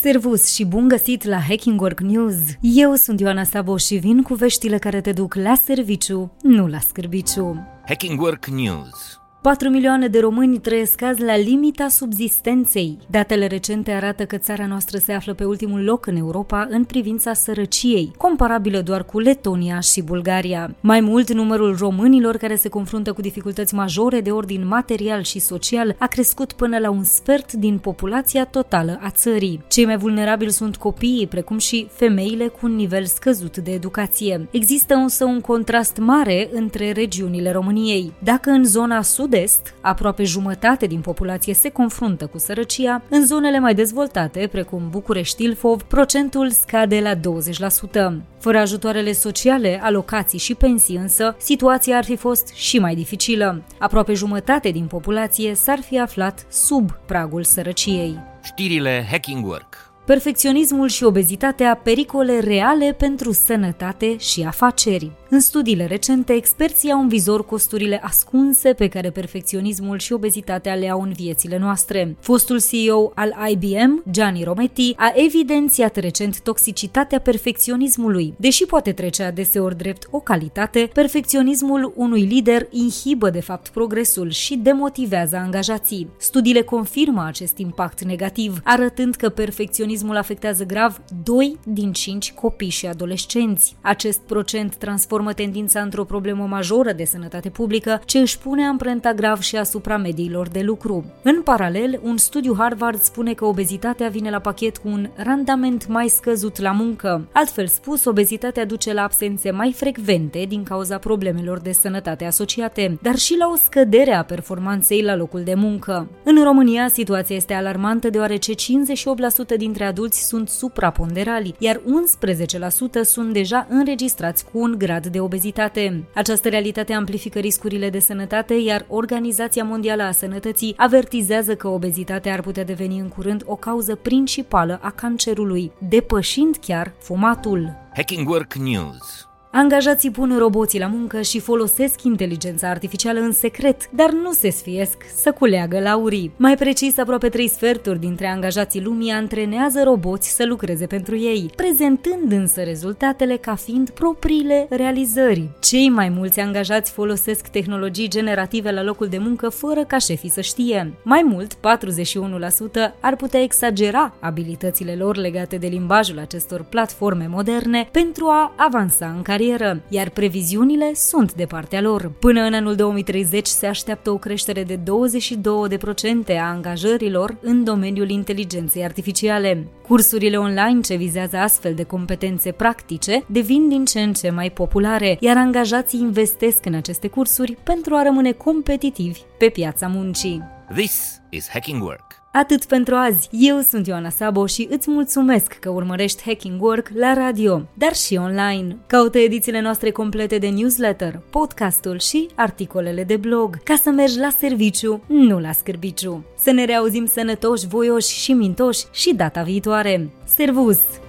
Servus și bun găsit la Hacking Work News! Eu sunt Ioana Sabo și vin cu veștile care te duc la serviciu, nu la scârbiciu. Hacking Work News. 4 milioane de români trăiesc azi la limita subzistenței. Datele recente arată că țara noastră se află pe ultimul loc în Europa în privința sărăciei, comparabilă doar cu Letonia și Bulgaria. Mai mult, numărul românilor care se confruntă cu dificultăți majore de ordin material și social a crescut până la un sfert din populația totală a țării. Cei mai vulnerabili sunt copiii, precum și femeile cu un nivel scăzut de educație. Există însă un contrast mare între regiunile României. Dacă în zona sud aproape jumătate din populație se confruntă cu sărăcia, în zonele mai dezvoltate, precum București-Ilfov, procentul scade la 20%. Fără ajutoarele sociale, alocații și pensii însă, situația ar fi fost și mai dificilă. Aproape jumătate din populație s-ar fi aflat sub pragul sărăciei. Știrile Hacking Work. Perfecționismul și obezitatea, pericole reale pentru sănătate și afaceri. În studiile recente, experții au în vizor costurile ascunse pe care perfecționismul și obezitatea le au în viețile noastre. Fostul CEO al IBM, Gianni Rometti, a evidențiat recent toxicitatea perfecționismului. Deși poate trece adeseori drept o calitate, perfecționismul unui lider inhibă de fapt progresul și demotivează angajații. Studiile confirmă acest impact negativ, arătând că perfecționismul afectează grav 2 din 5 copii și adolescenți. Acest procent transformă tendința într-o problemă majoră de sănătate publică, ce își pune amprenta grav și asupra mediilor de lucru. În paralel, un studiu Harvard spune că obezitatea vine la pachet cu un randament mai scăzut la muncă. Altfel spus, obezitatea duce la absențe mai frecvente din cauza problemelor de sănătate asociate, dar și la o scădere a performanței la locul de muncă. În România, situația este alarmantă deoarece 58% dintre adulți sunt supraponderali, iar 11% sunt deja înregistrați cu un grad de obezitate. Această realitate amplifică riscurile de sănătate, iar Organizația Mondială a Sănătății avertizează că obezitatea ar putea deveni în curând o cauză principală a cancerului, depășind chiar fumatul. Hacking Work News. Angajații pun roboții la muncă și folosesc inteligența artificială în secret, dar nu se sfiesc să culeagă laurii. Mai precis, aproape 3/4 dintre angajații lumii antrenează roboți să lucreze pentru ei, prezentând însă rezultatele ca fiind propriile realizări. Cei mai mulți angajați folosesc tehnologii generative la locul de muncă fără ca șefii să știe. Mai mult, 41% ar putea exagera abilitățile lor legate de limbajul acestor platforme moderne pentru a avansa în carieră. Iar previziunile sunt de partea lor. Până în anul 2030 se așteaptă o creștere de 22% a angajărilor în domeniul inteligenței artificiale. Cursurile online ce vizează astfel de competențe practice devin din ce în ce mai populare, iar angajații investesc în aceste cursuri pentru a rămâne competitivi pe piața muncii. This is Hacking Work. Atât pentru azi. Eu sunt Ioana Sabo și îți mulțumesc că urmărești Hacking Work la radio, dar și online. Caută edițiile noastre complete de newsletter, podcastul și articolele de blog, ca să mergi la serviciu, nu la scârbiciu. Să ne reauzim sănătoși, voioși și mintoși și data viitoare. Servus!